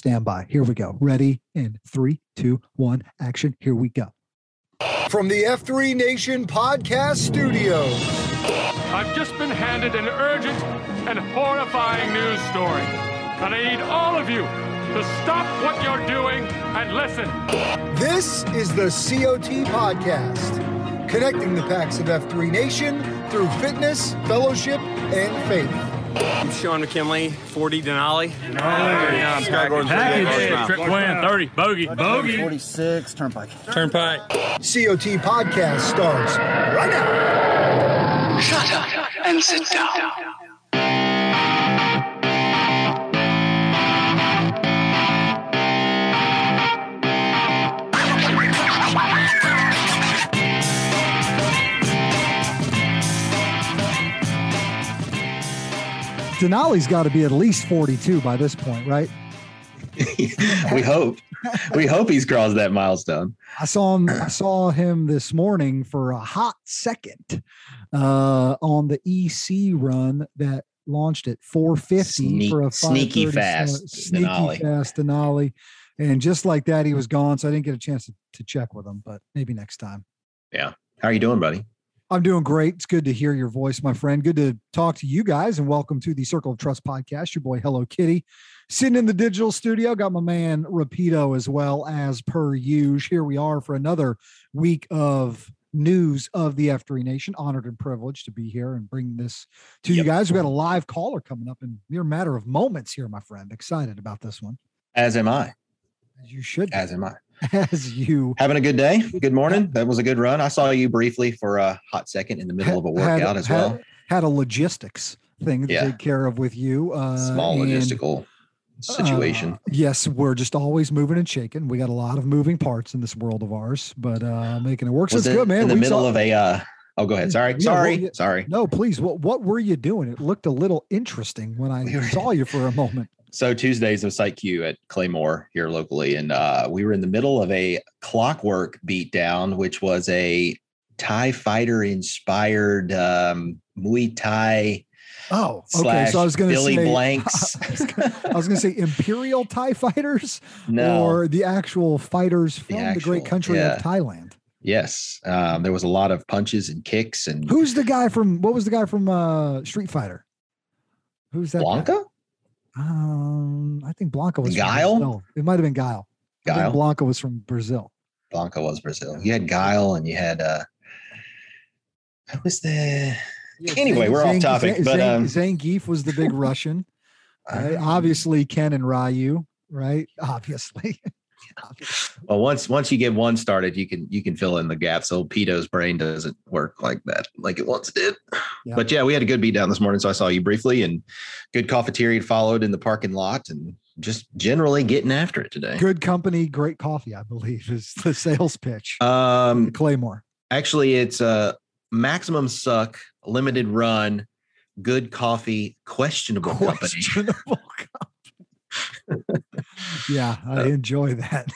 Stand by. Here we go. Ready in 3, 2, 1, action. Here we go. From the F3 Nation podcast studio. I've just been handed an urgent and horrifying news story. And I need all of you to stop what you're doing and listen. This is the COT podcast, connecting the packs of F3 Nation through fitness, fellowship, and faith. I'm Sean McKinley, 40 Denali. Yeah, package. Trip plan, 30, bogey. 46, turnpike. COT podcast starts right now. Shut up and sit down. Denali's got to be at least 42 by this point, right? We hope. We hope he's crossed that milestone. I saw him this morning for a hot second on the EC run that launched at 450 for a sneaky fast. Denali. And just like that, he was gone. So I didn't get a chance to check with him, but maybe next time. Yeah. How are you doing, buddy? I'm doing great. It's good to hear your voice, my friend. Good to talk to you guys, and welcome to the Circle of Trust podcast. Your boy, Hello Kitty, sitting in the digital studio. Got my man, Rapido, as well as per usual. Here we are for another week of news of the F3 Nation. Honored and privileged to be here and bring this to you guys. We've got a live caller coming up in mere matter of moments here, my friend. Excited about this one. As am I. As you should be. As am I. As you having a good day, good morning. That was a good run. I saw you briefly for a hot second in the middle of a workout well. Had a logistics thing to take care of with you. Small logistical situation. Yes, we're just always moving and shaking. We got a lot of moving parts in this world of ours, but making it work. So it's good, man. In the middle of a. Oh, go ahead. Sorry. No, please. What were you doing? It looked a little interesting when I saw you for a moment. So Tuesdays of Site Q at Claymore here locally, and we were in the middle of a clockwork beatdown, which was a TIE fighter-inspired Muay Thai. Oh, okay. So I was going to say Billy Blanks. I was going to say Imperial TIE fighters, or the actual fighters from the great country of Thailand. Yes, there was a lot of punches and kicks. And who's the guy from? What was the guy from Street Fighter? Who's that? Blanca. Guy? I think Blanca was Guile. No, it might have been Guile. Blanca was from Brazil. You had Guile, and you had Anyway, we're off topic. Zangief was the big Russian. Right? Obviously, Ken and Ryu, right? Obviously. Well, once you get one started, you can fill in the gaps. Old Pito's brain doesn't work like that, like it once did. Yeah. But yeah, we had a good beat down this morning, so I saw you briefly, and good cafeteria followed in the parking lot, and just generally getting after it today. Good company, great coffee, I believe, is the sales pitch. Claymore. Actually, it's a maximum suck, limited run, good coffee, questionable company. Yeah, I enjoy that.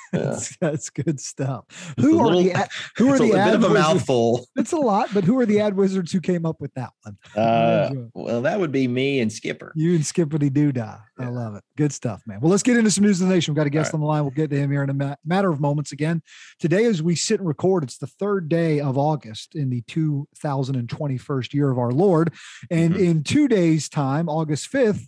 That's good stuff. Who are the ad wizards? Of a mouthful. It's a lot, but who are the ad wizards who came up with that one? Well, that would be me and Skipper. You and Skippity Doodah. Yeah. I love it. Good stuff, man. Well, let's get into some news of the nation. We've got a guest on the line. We'll get to him here in a matter of moments again. Today, as we sit and record, it's the third day of August in the 2021st year of our Lord. And in 2 days' time, August 5th,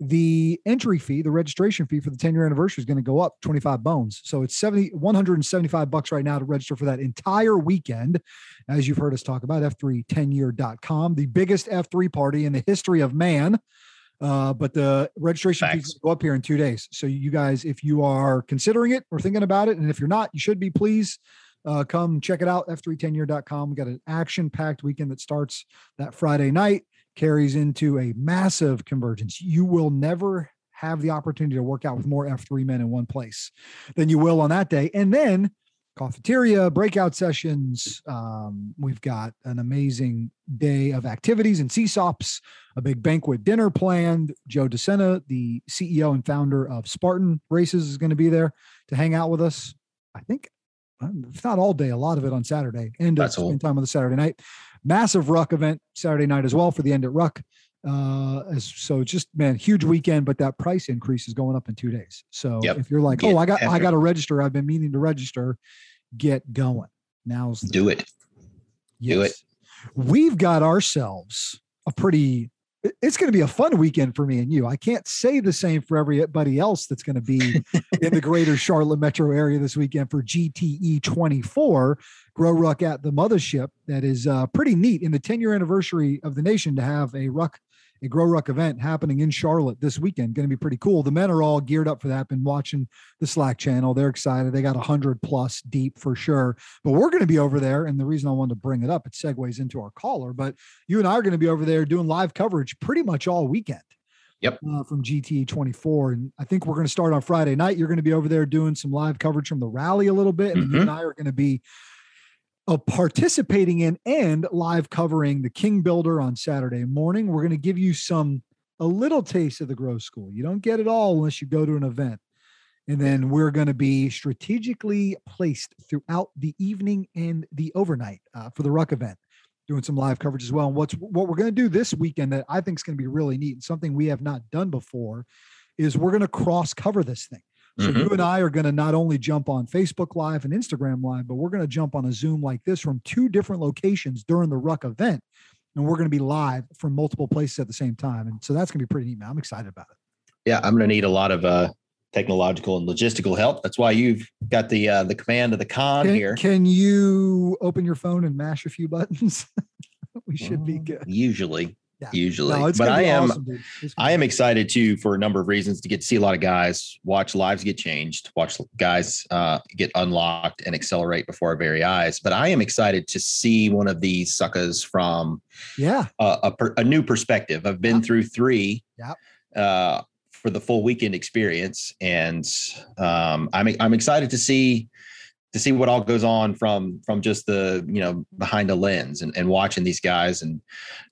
the entry fee, the registration fee for the 10-year anniversary is going to go up 25 bones. So it's $175 right now to register for that entire weekend. As you've heard us talk about, F310year.com, the biggest F3 party in the history of man. But the registration fees go up here in 2 days. So you guys, if you are considering it or thinking about it, and if you're not, you should be, please come check it out, F310year.com. We got an action-packed weekend that starts that Friday night. Carries into a massive convergence. You will never have the opportunity to work out with more F3 men in one place than you will on that day. And then cafeteria, breakout sessions. We've got an amazing day of activities and CSOPs, a big banquet dinner planned. Joe DeSena, the CEO and founder of Spartan Races, is going to be there to hang out with us. I think, if not all day, a lot of it on Saturday. End of time on the Saturday night. Massive Ruck event Saturday night as well for the End at Ruck. So just, man, huge weekend, but that price increase is going up in 2 days. So if you're like, I got to register, I've been meaning to register, get going. Now's the do it. Yes. Do it. We've got ourselves a pretty, it's going to be a fun weekend for me and you. I can't say the same for everybody else that's going to be in the greater Charlotte metro area this weekend for GTE 24, Grow Ruck at the Mothership. That is pretty neat in the 10-year anniversary of the nation to have a Grow Ruck event happening in Charlotte this weekend. Going to be pretty cool. The men are all geared up for that. Been watching the Slack channel. They're excited. They got 100 plus deep for sure, but we're going to be over there. And the reason I wanted to bring it up, it segues into our caller, but you and I are going to be over there doing live coverage pretty much all weekend. Yep. From GTE 24. And I think we're going to start on Friday night. You're going to be over there doing some live coverage from the rally a little bit. And you and I are going to be participating in and live covering the King Builder on Saturday morning. We're going to give you a little taste of the Grove School. You don't get it all unless you go to an event. And then we're going to be strategically placed throughout the evening and the overnight for the Ruck event, doing some live coverage as well. And what we're going to do this weekend that I think is going to be really neat and something we have not done before is we're going to cross cover this thing. So you and I are going to not only jump on Facebook Live and Instagram Live, but we're going to jump on a Zoom like this from two different locations during the Ruck event. And we're going to be live from multiple places at the same time. And so that's going to be pretty neat, man. I'm excited about it. Yeah, I'm going to need a lot of technological and logistical help. That's why you've got the command of the con here. Can you open your phone and mash a few buttons? We should be good. Usually, no, but I am excited too, for a number of reasons, to get to see a lot of guys, watch lives get changed, watch guys get unlocked and accelerate before our very eyes. But I am excited to see one of these suckers from a new perspective. I've been through three for the full weekend experience, and I'm excited to see what all goes on from just the, behind the lens and watching these guys and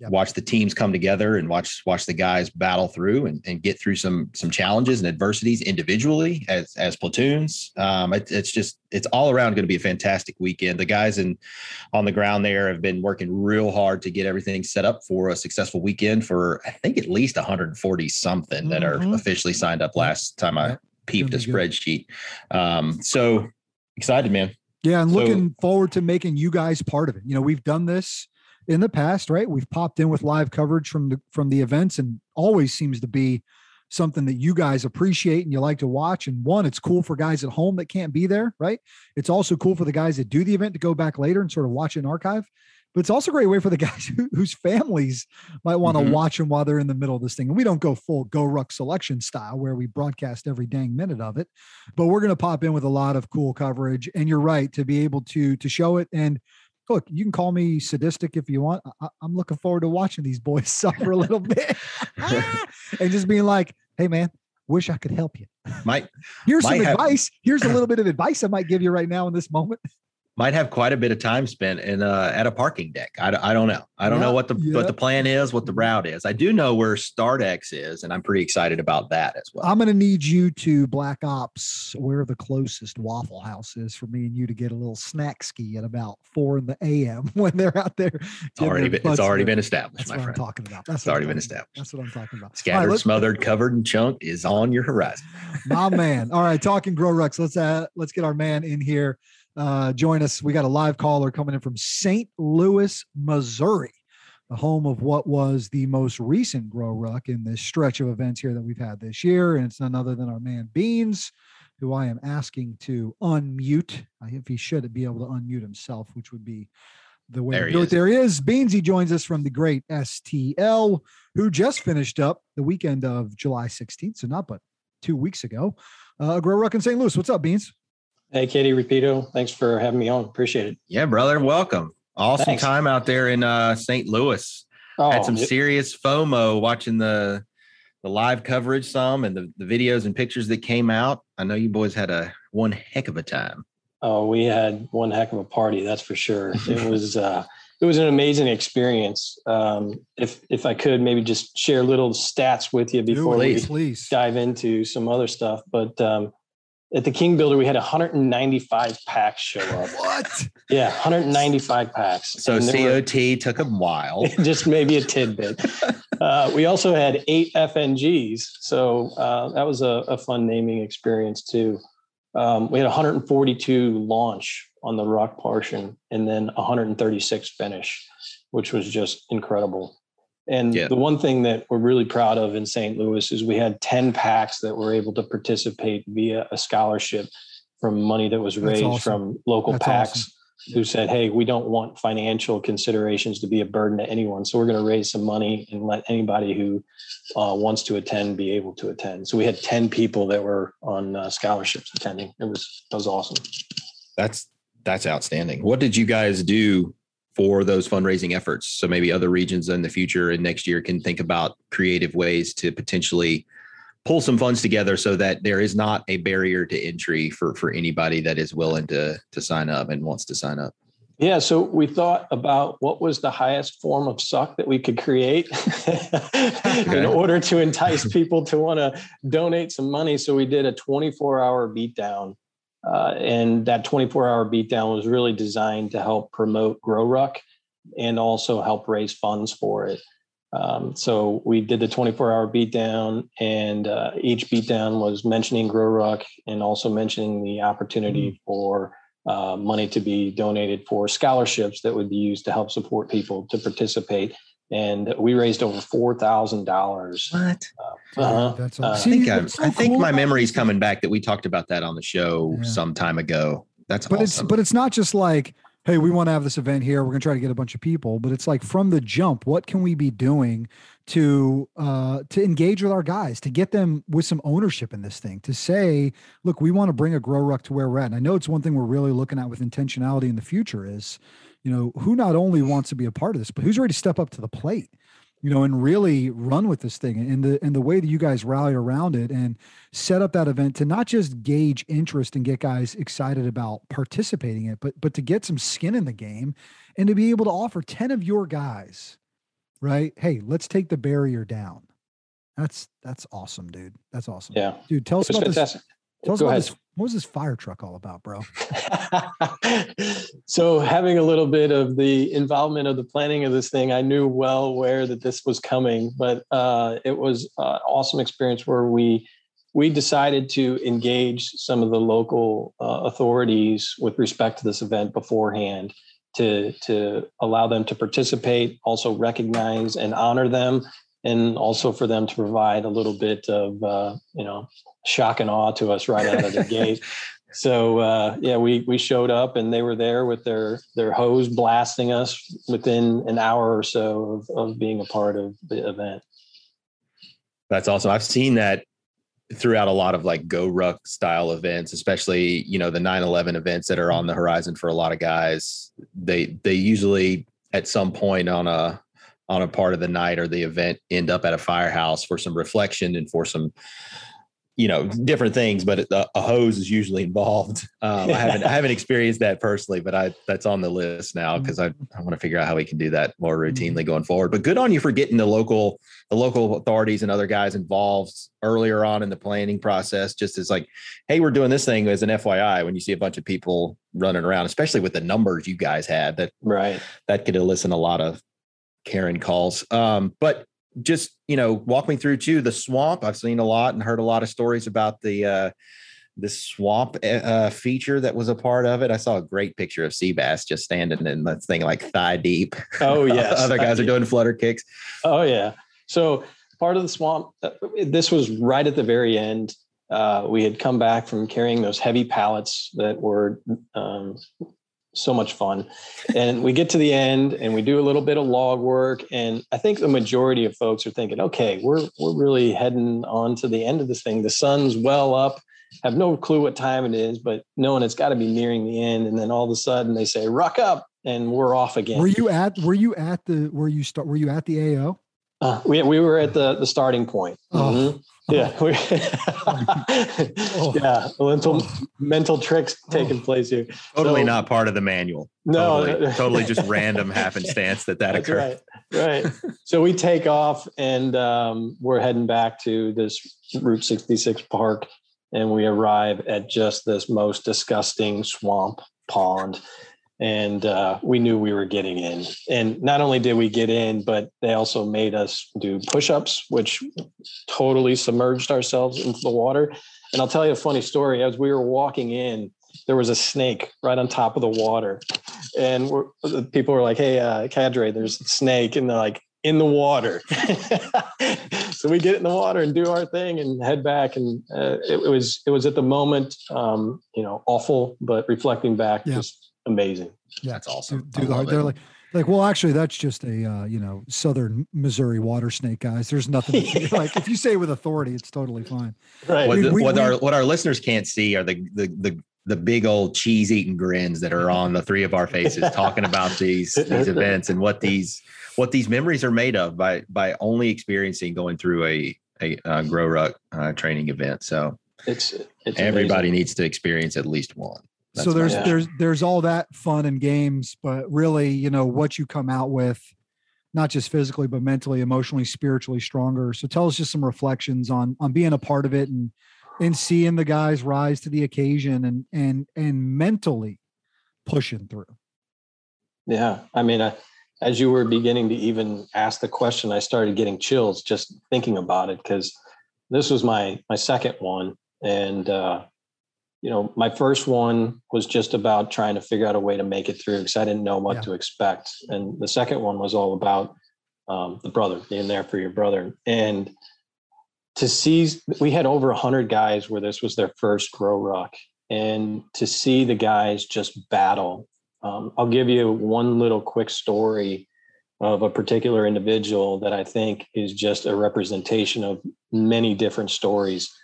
watch the teams come together and watch the guys battle through and get through some challenges and adversities individually as platoons. It's all around going to be a fantastic weekend. The guys on the ground there have been working real hard to get everything set up for a successful weekend for, I think, at least 140 something that are officially signed up last time I peeped a spreadsheet. So excited, man. Yeah. And looking forward to making you guys part of it. We've done this in the past, right? We've popped in with live coverage from the events, and always seems to be something that you guys appreciate and you like to watch. And it's cool for guys at home that can't be there, right? It's also cool for the guys that do the event to go back later and sort of watch an archive. But it's also a great way for the guys whose families might want to watch them while they're in the middle of this thing. And we don't go full Go Ruck selection style where we broadcast every dang minute of it, but we're going to pop in with a lot of cool coverage. And you're right, to be able to show it. And look, you can call me sadistic if you want. I'm looking forward to watching these boys suffer a little bit and just being like, hey, man, wish I could help you. Here's some advice. Here's a little bit of advice I might give you right now in this moment. Might have quite a bit of time spent at a parking deck. I don't know. I don't know what the plan is, what the route is. I do know where Stardex is, and I'm pretty excited about that as well. I'm going to need you to Black Ops where the closest Waffle House is for me and you to get a little snack ski at about 4 a.m. when they're out there. It's already been established, my friend. That's what I'm talking about. That's what I'm talking about. Scattered, smothered, covered, and chunked is on your horizon. My man. All right, talking Grow Rucks. Let's get our man in here. Join us. We got a live caller coming in from St. Louis, Missouri, the home of what was the most recent Grow Ruck in this stretch of events here that we've had this year. And it's none other than our man Beans, who I am asking to unmute. If he should be able to unmute himself, which would be the way to do it. There he is. Beansy joins us from the great STL, who just finished up the weekend of July 16th. So not but 2 weeks ago, Grow Ruck in St. Louis. What's up, Beans? Hey, Katie Rapido. Thanks for having me on. Appreciate it. Yeah, brother. Welcome. Awesome time out there in St. Louis. Had some serious FOMO watching the live coverage and the videos and pictures that came out. I know you boys had one heck of a time. Oh, we had one heck of a party. That's for sure. It was an amazing experience. If I could maybe just share little stats with you before we dive into some other stuff, but at the King Builder, we had 195 packs show up. What? Yeah, 195 packs. So COT took a while. Just maybe a tidbit. We also had 8 FNGs. So that was a fun naming experience too. We had 142 launch on the rock portion and then 136 finish, which was just incredible. And yeah. The one thing that we're really proud of in St. Louis is we had 10 packs that were able to participate via a scholarship from money that was raised from local packs who said, hey, we don't want financial considerations to be a burden to anyone. So we're going to raise some money and let anybody who wants to attend be able to attend. So we had 10 people that were on scholarships attending. That was awesome. That's outstanding. What did you guys do for those fundraising efforts? So maybe other regions in the future and next year can think about creative ways to potentially pull some funds together so that there is not a barrier to entry for anybody that is willing to sign up and wants to sign up. Yeah. So we thought about what was the highest form of suck that we could create in order to entice people to want to donate some money. So we did a 24-hour beatdown. And that 24-hour beatdown was really designed to help promote Grow Ruck and also help raise funds for it. So we did the 24-hour beatdown, and each beatdown was mentioning Grow Ruck and also mentioning the opportunity for money to be donated for scholarships that would be used to help support people to participate. And we raised over $4,000. What? That's awesome. I think my memory's coming back that we talked about that on the show some time ago. That's awesome. But it's not just like, hey, we want to have this event here. We're going to try to get a bunch of people. But it's like from the jump, what can we be doing to engage with our guys, to get them with some ownership in this thing, to say, look, we want to bring a Grow Ruck to where we're at. And I know it's one thing we're really looking at with intentionality in the future is, you know, who not only wants to be a part of this, but who's ready to step up to the plate, you know, and really run with this thing. And the way that you guys rally around it and set up that event to not just gauge interest and get guys excited about participating in it, but to get some skin in the game and to be able to offer 10 of your guys, right? Hey, let's take the barrier down. That's awesome, dude. That's awesome. Yeah. Dude, tell us about fantastic. Tell us about this. What was this fire truck all about, bro? So having a little bit of the involvement of the planning of this thing, I knew well where that this was coming, but it was an awesome experience where we decided to engage some of the local authorities with respect to this event beforehand to allow them to participate, also recognize and honor them, and also for them to provide a little bit of, shock and awe to us right out of the gate. So, we showed up and they were there with their hose blasting us within an hour or so of being a part of the event. That's awesome. I've seen that throughout a lot of like Go Ruck style events, especially, you know, the 9/11 events that are on the horizon for a lot of guys. They usually at some point on a part of the night or the event end up at a firehouse for some reflection and for some, you know, different things, but a hose is usually involved. I haven't experienced that personally, but that's on the list now because I want to figure out how we can do that more routinely going forward. But good on you for getting the local authorities and other guys involved earlier on in the planning process, just as like, hey, we're doing this thing as an FYI when you see a bunch of people running around, especially with the numbers you guys had, that right, that could elicit a lot of Karen calls. But just, you know, walk me through to the swamp. I've seen a lot and heard a lot of stories about the swamp feature that was a part of it. I saw a great picture of sea bass just standing in that thing like thigh deep. Oh yeah. Other guys are doing flutter kicks. Oh yeah. So part of the swamp, this was right at the very end. We had come back from carrying those heavy pallets that were, so much fun. And we get to the end and we do a little bit of log work. And I think the majority of folks are thinking, okay, we're really heading on to the end of this thing. The sun's well up, have no clue what time it is, but knowing it's got to be nearing the end. And then all of a sudden they say, ruck up, and we're off again. Were you at the AO? We were at the starting point. Mm-hmm. Yeah. Mental tricks taking place here. Totally so, not part of the manual. No, totally just random happenstance that occurred. Right. So we take off and we're heading back to this Route 66 park. and we arrive at just this most disgusting swamp pond. And we knew we were getting in. And not only did we get in, but they also made us do push-ups, which totally submerged ourselves into the water. And I'll tell you a funny story. As we were walking in, there was a snake right on top of the water. And people were like, hey, cadre, there's a snake. And they're like, in the water. So we get in the water and do our thing and head back. And it was at the moment, awful, but reflecting back, just amazing. Yeah, that's awesome. They're like, well, actually, that's just a, Southern Missouri water snake, guys. There's nothing like if you say it with authority, it's totally fine. Right. What our listeners can't see are the big old cheese eating grins that are on the three of our faces talking about these events and what these memories are made of by only experiencing going through a Grow Ruck training event. So it's everybody amazing. Needs to experience at least one. That's so there's all that fun and games, but really, what you come out with, not just physically, but mentally, emotionally, spiritually stronger. So tell us just some reflections on being a part of it and seeing the guys rise to the occasion and mentally pushing through. Yeah. I mean, as you were beginning to even ask the question, I started getting chills just thinking about it, because this was my second one. And, my first one was just about trying to figure out a way to make it through, because I didn't know what to expect. And the second one was all about the brother, being there for your brother. And to see, we had over 100 guys where this was their first Grow Ruck, and to see the guys just battle. I'll give you one little quick story of a particular individual that I think is just a representation of many different stories.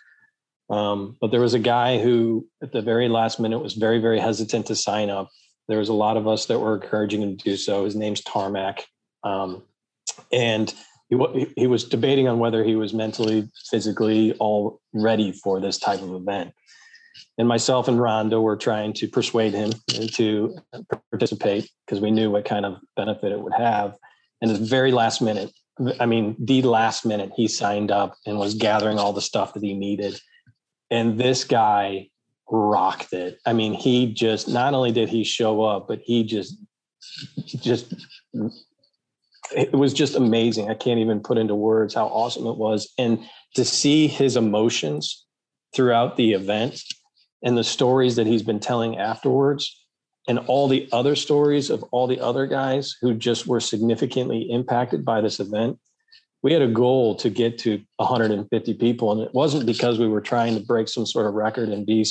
But there was a guy who at the very last minute was very, very hesitant to sign up. There was a lot of us that were encouraging him to do so. His name's Tarmac. And he was debating on whether he was mentally, physically all ready for this type of event. And myself and Rhonda were trying to persuade him to participate, because we knew what kind of benefit it would have. And at the very last minute, he signed up and was gathering all the stuff that he needed. And this guy rocked it. I mean, he just, not only did he show up, but he just it was just amazing. I can't even put into words how awesome it was. And to see his emotions throughout the event and the stories that he's been telling afterwards, and all the other stories of all the other guys who just were significantly impacted by this event. We had a goal to get to 150 people, and it wasn't because we were trying to break some sort of record and be,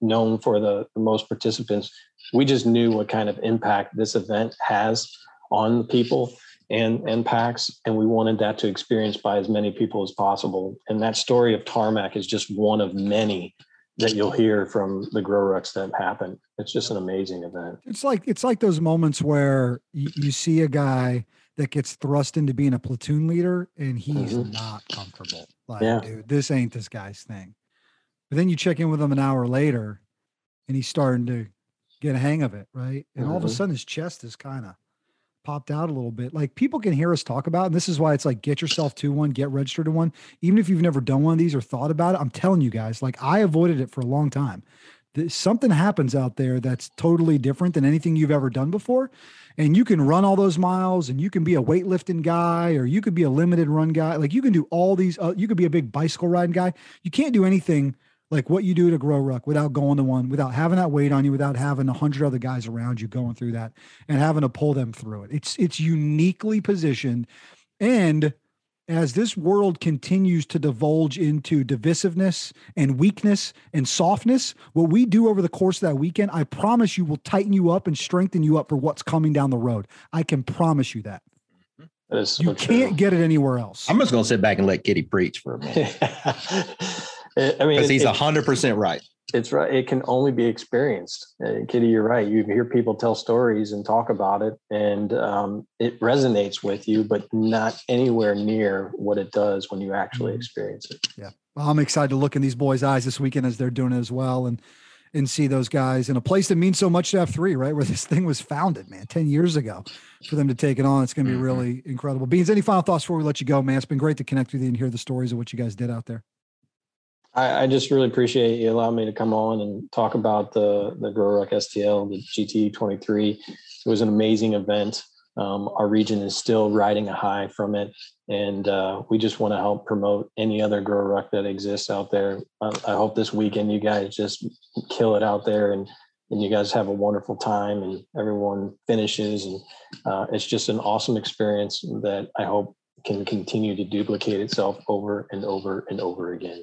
known for the most participants. We just knew what kind of impact this event has on the people and packs. And we wanted that to experience by as many people as possible. And that story of Tarmac is just one of many that you'll hear from the Grow Rucks that happen. It's just an amazing event. It's like those moments where you see a guy that gets thrust into being a platoon leader and he's not comfortable. Like, dude, this ain't this guy's thing. But then you check in with him an hour later and he's starting to get a hang of it, right? And all of a sudden his chest is kind of popped out a little bit. Like, people can hear us talk about, and this is why it's like, get yourself to one, get registered to one. Even if you've never done one of these or thought about it, I'm telling you guys, like, I avoided it for a long time. Something happens out there that's totally different than anything you've ever done before. And you can run all those miles, and you can be a weightlifting guy, or you could be a limited run guy. Like, you can do all these, you could be a big bicycle riding guy. You can't do anything like what you do to Grow Ruck without going to one, without having that weight on you, without having 100 other guys around you going through that and having to pull them through it. It's uniquely positioned. And as this world continues to divulge into divisiveness and weakness and softness, what we do over the course of that weekend, I promise you, will tighten you up and strengthen you up for what's coming down the road. I can promise you that. That is so true. You can't get it anywhere else. I'm just going to sit back and let Kitty preach for a minute. I mean, because he's 100% right. It's right. It can only be experienced. Kitty, you're right. You hear people tell stories and talk about it, and it resonates with you, but not anywhere near what it does when you actually experience it. Yeah. Well, I'm excited to look in these boys' eyes this weekend as they're doing it as well, and see those guys in a place that means so much to F3, right? Where this thing was founded, man, 10 years ago, for them to take it on. It's going to be really incredible. Beans, any final thoughts before we let you go, man? It's been great to connect with you and hear the stories of what you guys did out there. I just really appreciate you allowing me to come on and talk about the Grow Ruck STL, the GTE23. It was an amazing event. Our region is still riding a high from it, and we just want to help promote any other Grow Ruck that exists out there. I hope this weekend you guys just kill it out there, and you guys have a wonderful time, and everyone finishes, and it's just an awesome experience that I hope can continue to duplicate itself over and over and over again.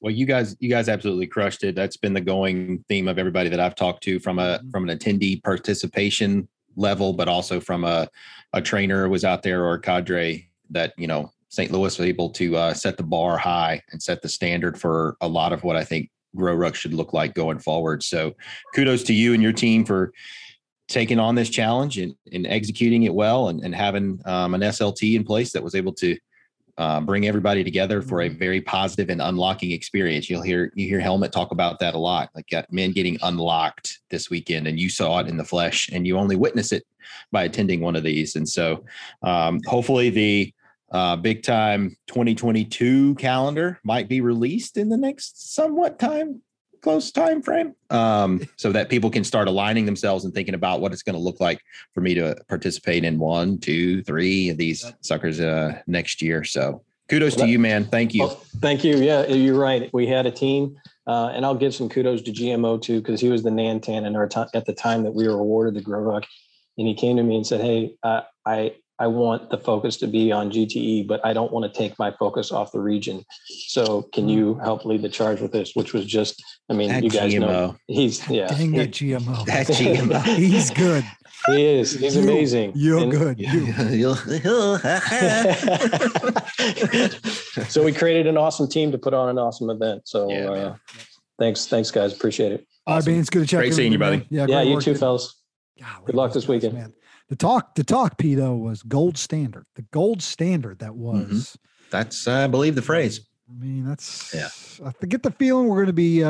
Well, you guys absolutely crushed it. That's been the going theme of everybody that I've talked to from an attendee participation level, but also from a trainer was out there or a cadre that, you know, St. Louis was able to set the bar high and set the standard for a lot of what I think Grow Ruck should look like going forward. So kudos to you and your team for taking on this challenge and executing it well and having an SLT in place that was able to bring everybody together for a very positive and unlocking experience. You hear Helmut talk about that a lot, like got men getting unlocked this weekend, and you saw it in the flesh, and you only witness it by attending one of these. And so hopefully the big time 2022 calendar might be released in the next somewhat close time frame, so that people can start aligning themselves and thinking about what it's going to look like for me to participate in 1, 2, 3 of these suckers next year. So kudos to you, man. Thank you. Well, thank you. Yeah, you're right. We had a team, and I'll give some kudos to GMO too, because he was the Nantan in our at the time that we were awarded the Grow Ruck, and he came to me and said, "Hey, I want the focus to be on GTE, but I don't want to take my focus off the region. So can you help lead the charge with this?" Which was just, I mean, that you guys GMO. Know he's, yeah. Dang that GMO. That GMO. He's good. He is. He's amazing. You're good. So we created an awesome team to put on an awesome event. So yeah, thanks guys. Appreciate it. Awesome. It's good to check. Great seeing you, buddy. Yeah, you too, fellas. Golly, good luck this weekend, man. The talk, P, though, was gold standard. The gold standard that was. Mm-hmm. That's, I believe, the phrase. I mean, that's, yeah. I get the feeling we're going to be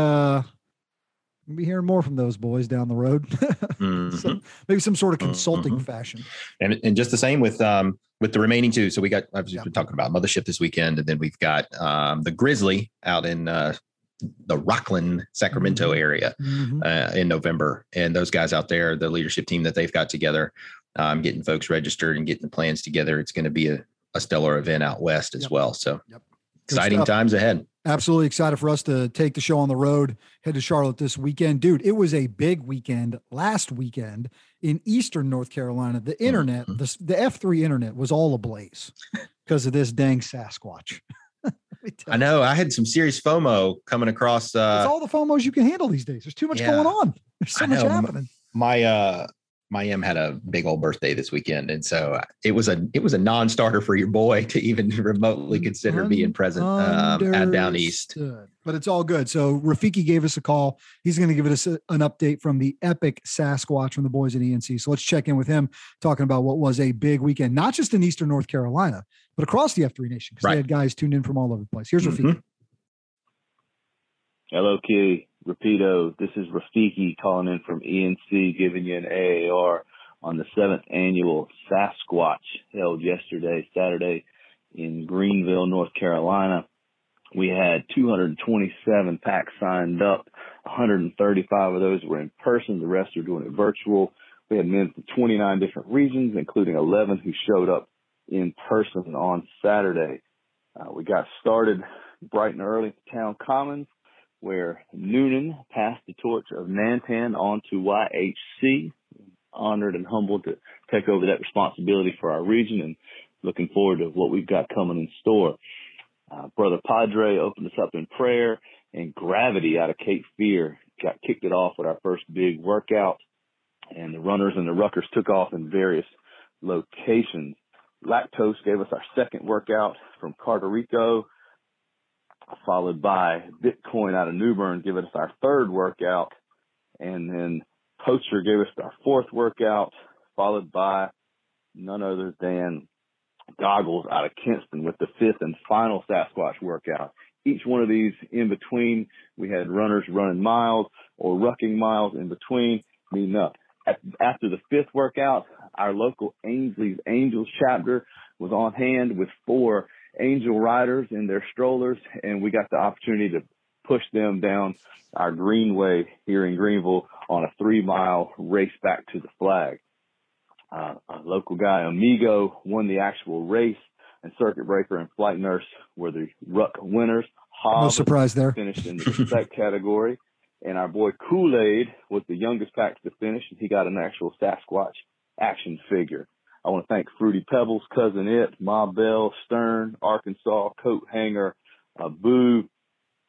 hearing more from those boys down the road. Mm-hmm. So maybe some sort of consulting fashion. And just the same with the remaining two. So we got, I've been talking about Mothership this weekend, and then we've got the Grizzly out in the Rockland, Sacramento area in November. And those guys out there, the leadership team that they've got together, getting folks registered and getting the plans together. It's going to be a stellar event out west as well. So exciting times ahead. Absolutely excited for us to take the show on the road, head to Charlotte this weekend. Dude, it was a big weekend last weekend in Eastern North Carolina. The internet, the F3 internet was all ablaze because of this dang Sasquatch. I know. I had some serious FOMO coming across. It's all the FOMOs you can handle these days. There's too much going on. There's so much happening. My M had a big old birthday this weekend, and so it was a non-starter for your boy to even remotely consider being present at Down East. But it's all good. So Rafiki gave us a call. He's going to give us an update from the epic Sasquatch from the boys at ENC. So let's check in with him, talking about what was a big weekend, not just in Eastern North Carolina, but across the F3 Nation, because they had guys tuned in from all over the place. Here's Rafiki. Hello, Key. Rapido, this is Rafiki calling in from ENC, giving you an AAR on the 7th annual Sasquatch held Saturday, in Greenville, North Carolina. We had 227 packs signed up. 135 of those were in person. The rest are doing it virtual. We had men from 29 different regions, including 11 who showed up in person on Saturday. We got started bright and early at the town commons, where Noonan passed the torch of Nantan on to YHC. Honored and humbled to take over that responsibility for our region, and looking forward to what we've got coming in store. Brother Padre opened us up in prayer, and Gravity out of Cape Fear kicked it off with our first big workout, and the runners and the ruckers took off in various locations. Lactose gave us our second workout from Puerto Rico, followed by Bitcoin out of New Bern giving us our third workout, and then Poacher gave us our fourth workout, followed by none other than Goggles out of Kinston with the fifth and final Sasquatch workout. Each one of these in between, we had runners running miles or rucking miles in between, meeting up. After the fifth workout, our local Angels chapter was on hand with 4 Angel riders in their strollers, and we got the opportunity to push them down our Greenway here in Greenville on a 3-mile race back to the flag. A local guy, Amigo, won the actual race, and Circuit Breaker and Flight Nurse were the Ruck winners. Hobbs, no surprise there, finished in the respect category. And our boy Kool-Aid was the youngest pack to finish, and he got an actual Sasquatch action figure. I want to thank Fruity Pebbles, Cousin It, Ma Bell, Stern, Arkansas, Coat Hanger, Boo,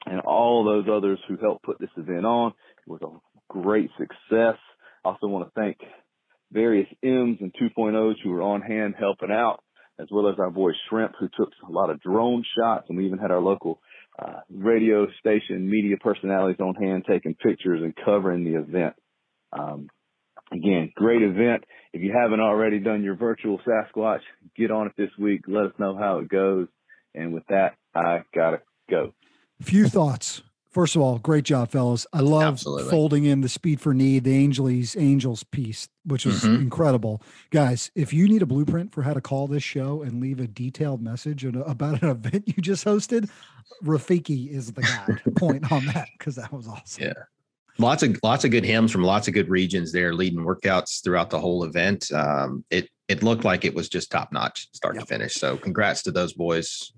and all those others who helped put this event on. It was a great success. I also want to thank various M's and 2.0s who were on hand helping out, as well as our boy Shrimp, who took a lot of drone shots, and we even had our local radio station media personalities on hand taking pictures and covering the event. Again, great event. If you haven't already done your virtual Sasquatch, get on it this week. Let us know how it goes. And with that, I gotta go. A few thoughts. First of all, great job, fellas. I love folding in the Speed for Need, the Angels piece, which is incredible. Guys, if you need a blueprint for how to call this show and leave a detailed message about an event you just hosted, Rafiki is the guide point on that, because that was awesome. Yeah. Lots of good hymns from lots of good regions there, leading workouts throughout the whole event. It looked like it was just top-notch start to finish. So congrats to those boys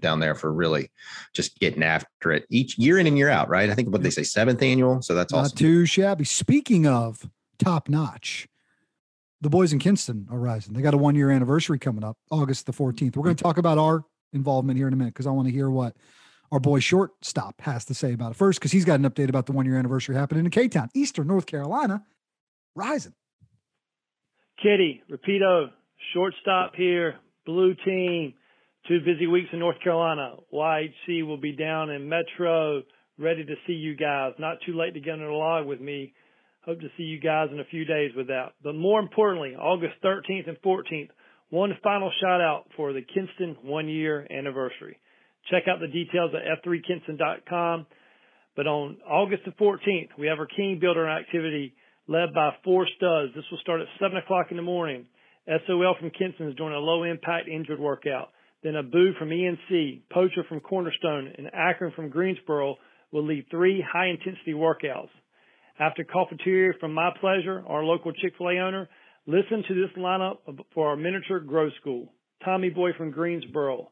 down there for really just getting after it each year in and year out, right? I think what they say, 7th annual. So that's awesome. Not too shabby. Speaking of top-notch, the boys in Kinston are rising. They got a 1-year anniversary coming up, August the 14th. We're going to talk about our involvement here in a minute, because I want to hear what our boy Shortstop has to say about it first, because he's got an update about the 1-year anniversary happening in K-Town, Eastern North Carolina, rising. Kitty, Rapido, Shortstop here, Blue Team, 2 busy weeks in North Carolina. YHC will be down in Metro, ready to see you guys. Not too late to get in the log with me. Hope to see you guys in a few days with that. But more importantly, August 13th and 14th, one final shout out for the Kinston 1-year anniversary. Check out the details at F3Kinston.com. But on August the 14th, we have our King Builder activity led by 4 studs. This will start at 7 o'clock in the morning. SOL from Kinston is doing a low-impact injured workout. Then Abu from ENC, Poacher from Cornerstone, and Akron from Greensboro will lead 3 high-intensity workouts. After cafeteria from My Pleasure, our local Chick-fil-A owner, listen to this lineup for our miniature Grove School. Tommy Boy from Greensboro,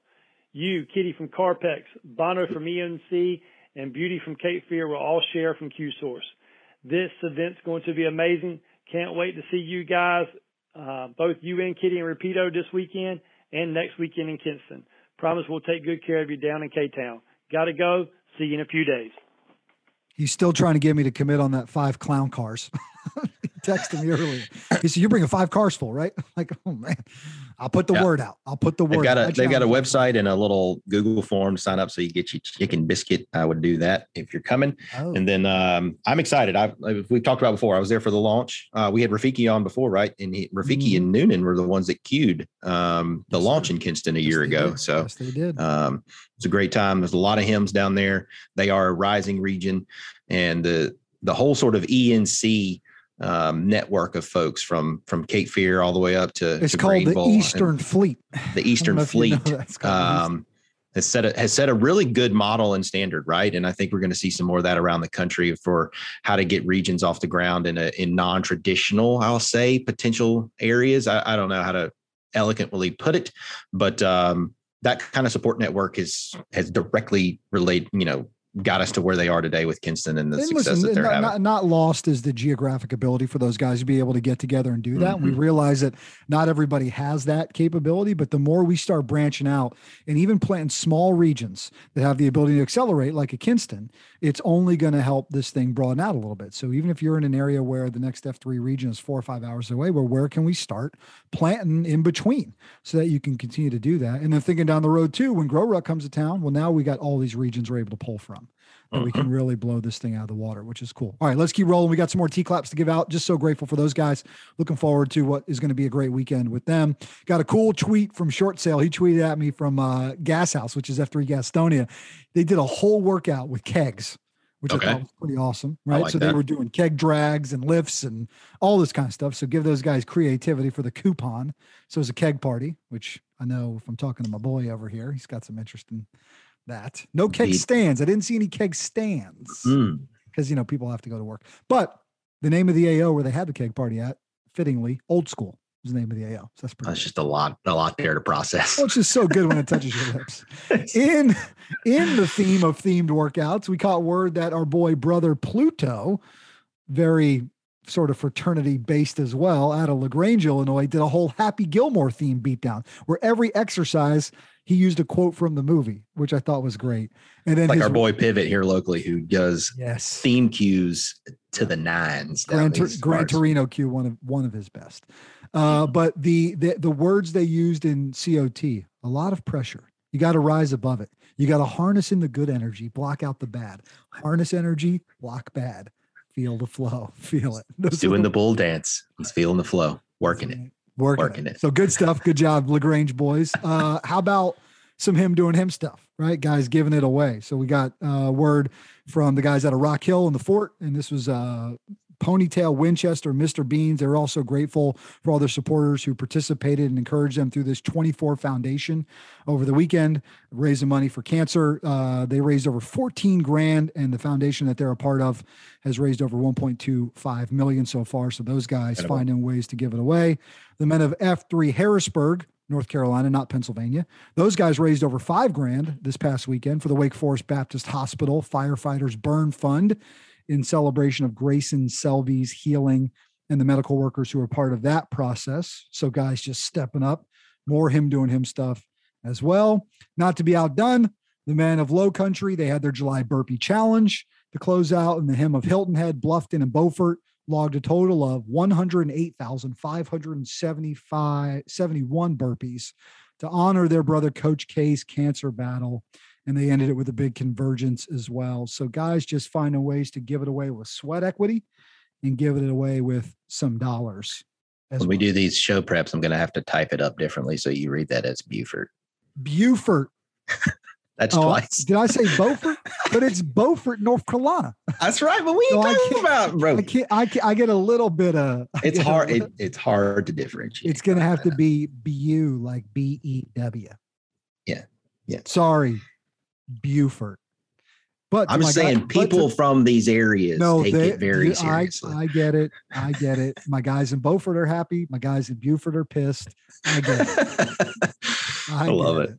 you, Kitty from Carpex, Bono from ENC, and Beauty from Cape Fear will all share from QSource. This event's going to be amazing. Can't wait to see you guys, both you and Kitty and Rapido, this weekend and next weekend in Kinston. Promise we'll take good care of you down in K-Town. Gotta go. See you in a few days. He's still trying to get me to commit on that 5 clown cars. He texted me earlier. He said, "You're bringing 5 cars full, right?" I'm like, oh man, I'll put the word out. I'll put the word out. They've got a website and a little Google form to sign up. So you get your chicken biscuit. I would do that if you're coming. Oh. And then I'm excited. We've talked about before. I was there for the launch. We had Rafiki on before, right? And Rafiki and Noonan were the ones that queued the launch in Kinston a year ago. So yes, they did. It's a great time. There's a lot of hymns down there. They are a rising region, and the whole sort of ENC network of folks from Cape Fear all the way up to Greenville. It's called the Eastern Fleet. The Eastern Fleat has set a really good model and standard, right? And I think we're going to see some more of that around the country for how to get regions off the ground in non-traditional, I'll say, potential areas. I don't know how to eloquently put it, but that kind of support network has directly related, got us to where they are today with Kinston and the success that they're having. Not lost is the geographic ability for those guys to be able to get together and do that. We realize that not everybody has that capability, but the more we start branching out and even planting small regions that have the ability to accelerate like a Kinston, it's only going to help this thing broaden out a little bit. So even if you're in an area where the next F3 region is 4 or 5 hours away, where can we start planting in between so that you can continue to do that? And then thinking down the road too, when Grow Ruck comes to town, well, now we got all these regions we're able to pull from. And we can really blow this thing out of the water, which is cool. All right, let's keep rolling. We got some more T-claps to give out. Just so grateful for those guys. Looking forward to what is going to be a great weekend with them. Got a cool tweet from Short Sale. He tweeted at me from Gas House, which is F3 Gastonia. They did a whole workout with kegs. which I thought was pretty awesome, right? Like so they were doing keg drags and lifts and all this kind of stuff. So give those guys creativity for the coupon. So it was a keg party, which I know if I'm talking to my boy over here, he's got some interest in that. No keg stands. I didn't see any keg stands because, you know, people have to go to work. But the name of the AO where they had the keg party at, fittingly, Old School is the name of the AO. So that's pretty cool. Just a lot there to process. Which is so good when it touches your lips. In the theme of themed workouts, we caught word that our boy brother Pluto, very sort of fraternity based as well, out of LaGrange, Illinois, did a whole Happy Gilmore themed beatdown where every exercise he used a quote from the movie, which I thought was great. And then like our boy Pivot here locally, who does theme cues to the nines. Gran Torino cue, one of his best. But the words they used in COT, a lot of pressure. You got to rise above it. You got to harness in the good energy, block out the bad. Harness energy, block bad. Feel the flow. Feel it. Those He's doing the bull dance. He's feeling the flow. Working it. So good stuff. Good job, LaGrange boys. How about some him doing him stuff, right? Guys giving it away. So we got word from the guys out of Rock Hill and the Fort, and this was Ponytail, Winchester, Mr. Beans. They're also grateful for all their supporters who participated and encouraged them through this 24 foundation over the weekend, raising money for cancer. They raised over 14 grand, and the foundation that they're a part of has raised over 1.25 million so far. So those guys finding ways to give it away. The men of F3 Harrisburg, North Carolina, not Pennsylvania. Those guys raised over $5,000 this past weekend for the Wake Forest Baptist Hospital Firefighters Burn Fund, in celebration of Grayson Selby's healing and the medical workers who are part of that process. So guys just stepping up, more him doing him stuff as well. Not to be outdone, the men of Low Country, they had their July burpee challenge to close out, and the him of Hilton Head, Bluffton, and Beaufort logged a total of 108,571 burpees to honor their brother Coach K's cancer battle. And they ended it with a big convergence as well. So guys just finding ways to give it away with sweat equity and give it away with some dollars. When we do these show preps, I'm going to have to type it up differently. So you read that as Beaufort. That's twice. Did I say Beaufort? But it's Beaufort, North Carolina. That's right. But we ain't talking about, bro. I get a little bit of. It's hard. It's hard to differentiate. It's going to have to be BU, like BEW. Yeah. Yeah. Sorry. Beaufort. But I'm saying people from these areas take it very seriously. I get it. My guys in Beaufort are happy. My guys in Beaufort are pissed. I get it. I love it.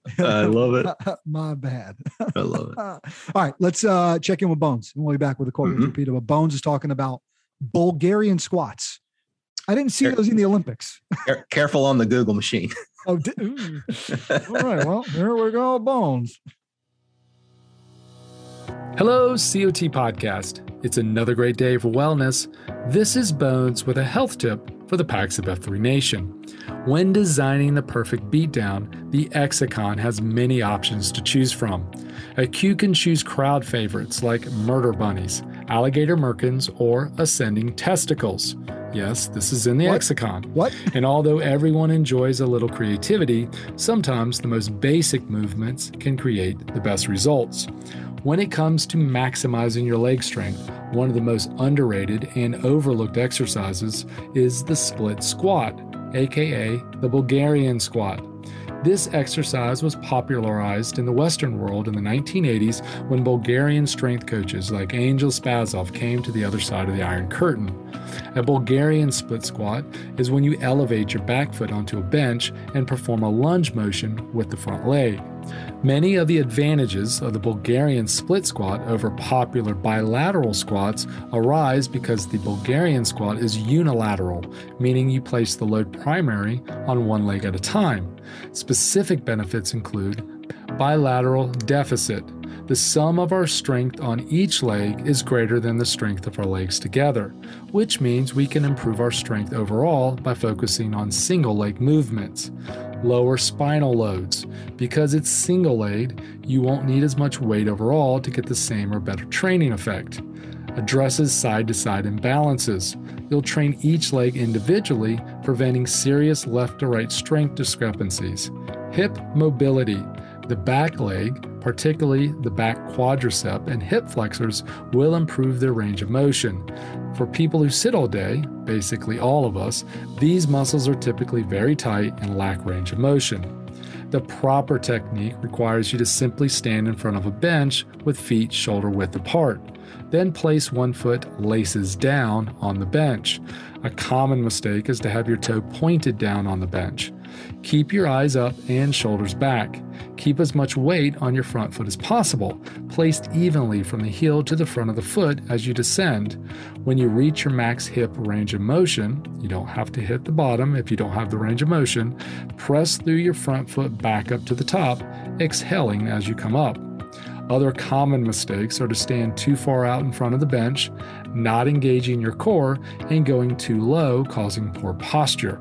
My bad. I love it. All right, let's check in with Bones. We'll be back with a quote with Peter. But Bones is talking about Bulgarian squats. I didn't see those in the Olympics. Careful on the Google machine. All right. Well, here we go, Bones. Hello, COT Podcast. It's another great day for wellness. This is Bones with a health tip for the packs of F3 Nation. When designing the perfect beatdown, the Exicon has many options to choose from. A Q can choose crowd favorites like murder bunnies, alligator merkins, or ascending testicles. Yes, this is in the Exicon. What? And although everyone enjoys a little creativity, sometimes the most basic movements can create the best results. When it comes to maximizing your leg strength, one of the most underrated and overlooked exercises is the split squat, aka the Bulgarian squat. This exercise was popularized in the Western world in the 1980s when Bulgarian strength coaches like Angels came to the other side of the Iron Curtain. A Bulgarian split squat is when you elevate your back foot onto a bench and perform a lunge motion with the front leg. Many of the advantages of the Bulgarian split squat over popular bilateral squats arise because the Bulgarian squat is unilateral, meaning you place the load primary on one leg at a time. Specific benefits include bilateral deficit. The sum of our strength on each leg is greater than the strength of our legs together, which means we can improve our strength overall by focusing on single leg movements. Lower spinal loads. Because it's single leg, you won't need as much weight overall to get the same or better training effect. Addresses side-to-side imbalances. You'll train each leg individually, preventing serious left-to-right strength discrepancies. Hip mobility. The back leg, particularly the back quadricep and hip flexors, will improve their range of motion. For people who sit all day, basically all of us, these muscles are typically very tight and lack range of motion. The proper technique requires you to simply stand in front of a bench with feet shoulder width apart. Then place one foot laces down on the bench. A common mistake is to have your toe pointed down on the bench. Keep your eyes up and shoulders back. Keep as much weight on your front foot as possible, placed evenly from the heel to the front of the foot as you descend. When you reach your max hip range of motion, you don't have to hit the bottom if you don't have the range of motion, press through your front foot back up to the top, exhaling as you come up. Other common mistakes are to stand too far out in front of the bench, not engaging your core, and going too low, causing poor posture.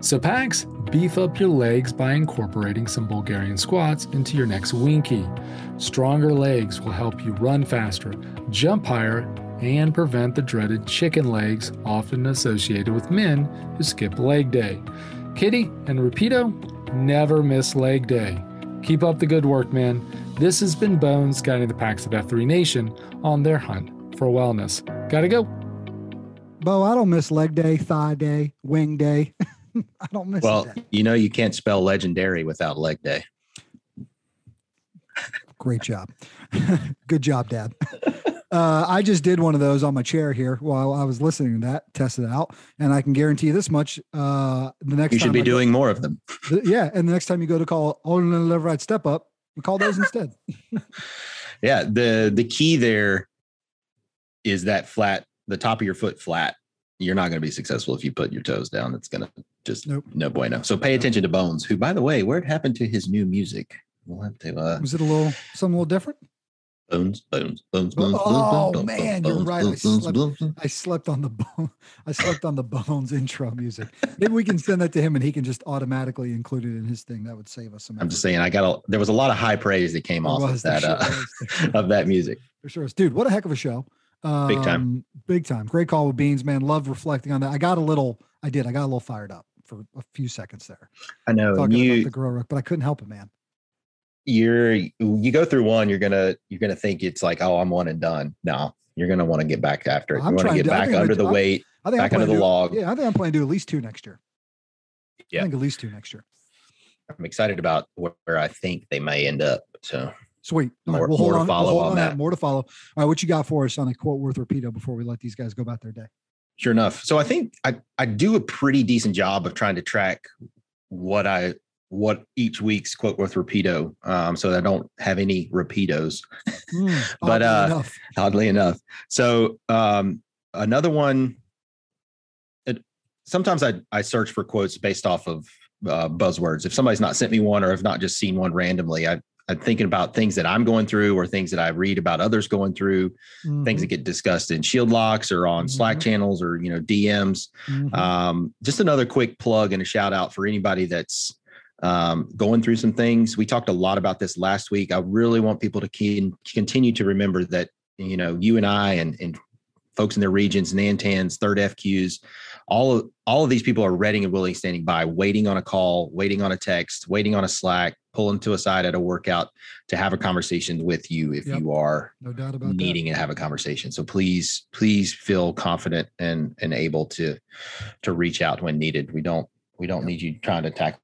So PAX, beef up your legs by incorporating some Bulgarian squats into your next Winky. Stronger legs will help you run faster, jump higher, and prevent the dreaded chicken legs often associated with men who skip leg day. Kitty and Rapido, never miss leg day. Keep up the good work, man. This has been Bones guiding the PAX of F3 Nation on their hunt for wellness. Gotta go. Bo, I don't miss leg day, thigh day, wing day. I don't miss that. Well, you know you can't spell legendary without leg day. Great job. Good job, Dad. I just did one of those on my chair here while I was listening to that, tested it out, and I can guarantee you this much. The next you should be doing more of them. Yeah, and the next time you go to call on the left right step up, we call those instead. Yeah, the key there is that flat, the top of your foot flat. You're not going to be successful if you put your toes down. It's going to just no bueno. So pay attention to Bones, who, by the way, where it happened to his new music? We'll have to. Was it a little different? Bones. Oh man, you're right. I slept on the bone. I slept on the Bones intro music. Maybe we can send that to him and he can just automatically include it in his thing. That would save us some effort. I'm just saying, there was a lot of high praise that came off of that of that music. For sure, dude. What a heck of a show. Big time. Great call with Beans, man. Love reflecting on that. I got a little fired up for a few seconds there. I know talking about the Grow Ruck, but I couldn't help it, man. You go through one, you're gonna think it's like, oh, I'm one and done. No, you're gonna want to get back after it. You want to get back under the weight, back under the log. Yeah, I think I'm planning to do at least two next year. Yeah, I think at least two next year. I'm excited about where I think they may end up. So sweet. More to follow. All right, what you got for us on a quote worth repeating before we let these guys go about their day? Sure enough. So I think I do a pretty decent job of trying to track what each week's quote worth repeato, so that I don't have any repeatos. But oddly enough. So another one, sometimes I search for quotes based off of buzzwords. If somebody's not sent me one or I've not just seen one randomly, I'm thinking about things that I'm going through or things that I read about others going through, things that get discussed in shield locks or on Slack channels or, DMs. Just another quick plug and a shout out for anybody that's going through some things. We talked a lot about this last week. I really want people to continue to remember that, you and I and folks in their regions, Nantans, third FQs, all of these people are ready and willing, standing by, waiting on a call, waiting on a text, waiting on a Slack, pulling to a side at a workout to have a conversation with you if you are needing to have a conversation. So please feel confident and able to reach out when needed. We don't need you trying to tackle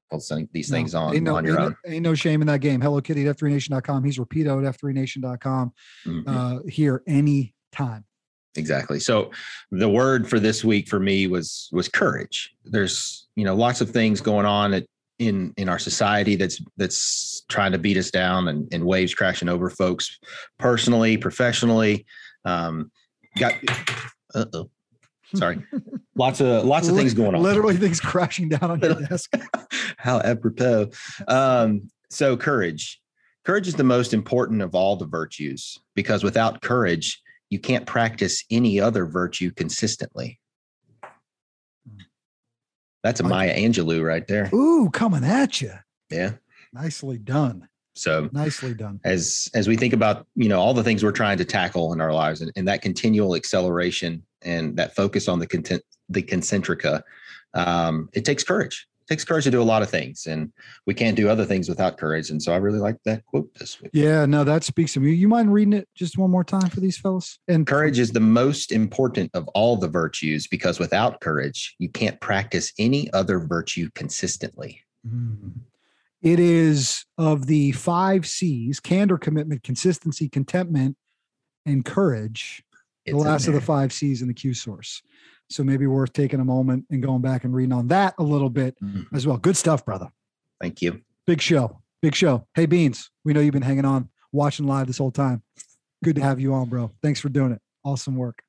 these things on your own. Ain't no shame in that game. Hello, Kitty at F3Nation.com. He's Rapido at F3Nation.com. Here anytime. Exactly. So the word for this week for me was courage. There's, lots of things going on in our society that's trying to beat us down and waves crashing over folks personally, professionally. Sorry. Lots of things going on. Literally things crashing down on your desk. How apropos. So courage. Courage is the most important of all the virtues, because without courage, you can't practice any other virtue consistently. That's a Maya Angelou right there. Ooh, coming at you. Yeah. Nicely done. So nicely done. As we think about, all the things we're trying to tackle in our lives and that continual acceleration and that focus on the concentrica, it takes courage. takes courage to do a lot of things, and we can't do other things without courage. And so I really like that quote this week. Yeah, no, that speaks to me. You mind reading it just one more time for these fellas? And courage is the most important of all the virtues, because without courage, you can't practice any other virtue consistently. Mm. It is of the 5 C's: candor, commitment, consistency, contentment, and courage. It's the last of the 5 C's in the Q source. So maybe worth taking a moment and going back and reading on that a little bit as well. Good stuff, brother. Thank you. Big show. Big show. Hey, Beans, we know you've been hanging on, watching live this whole time. Good to have you on, bro. Thanks for doing it. Awesome work.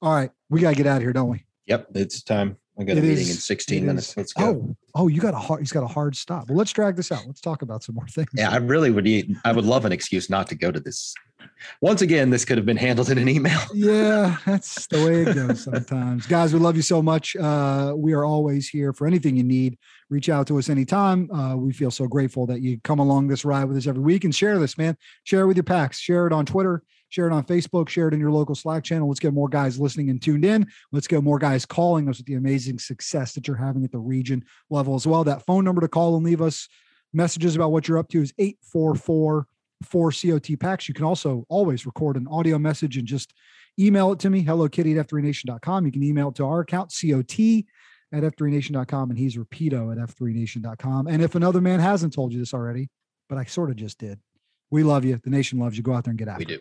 All right. We got to get out of here, don't we? Yep. It's time. I got a meeting in 16 minutes. Let's go. Oh, you got he's got a hard stop. Well, let's drag this out. Let's talk about some more things. Yeah, I would love an excuse not to go to this. Once again, this could have been handled in an email. Yeah, that's the way it goes sometimes. Guys, we love you so much. We are always here for anything you need. Reach out to us anytime. We feel so grateful that you come along this ride with us every week, and share this, man. Share it with your packs. Share it on Twitter. Share it on Facebook. Share it in your local Slack channel. Let's get more guys listening and tuned in. Let's get more guys calling us with the amazing success that you're having at the region level as well. That phone number to call and leave us messages about what you're up to is 844-4COT-PACKS. You can also always record an audio message and just email it to me, hellokitty@f3nation.com. You can email it to our account, COT@f3nation.com, and he's Rapido@f3nation.com. And if another man hasn't told you this already, but I sort of just did, we love you. The nation loves you. Go out there and get after it. We do.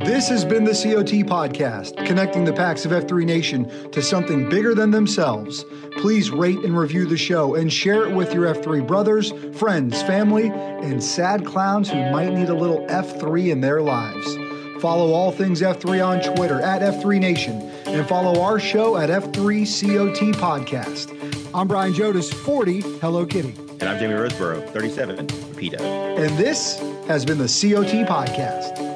This has been the COT Podcast, connecting the packs of F3 Nation to something bigger than themselves. Please rate and review the show and share it with your F3 brothers, friends, family, and sad clowns who might need a little F3 in their lives. Follow all things F3 on Twitter @F3Nation and follow our show @F3COT Podcast. I'm Brian Jodas, 40, Hello Kitty. And I'm Jamie Roseborough, 37, Rapido. And this has been the COT Podcast.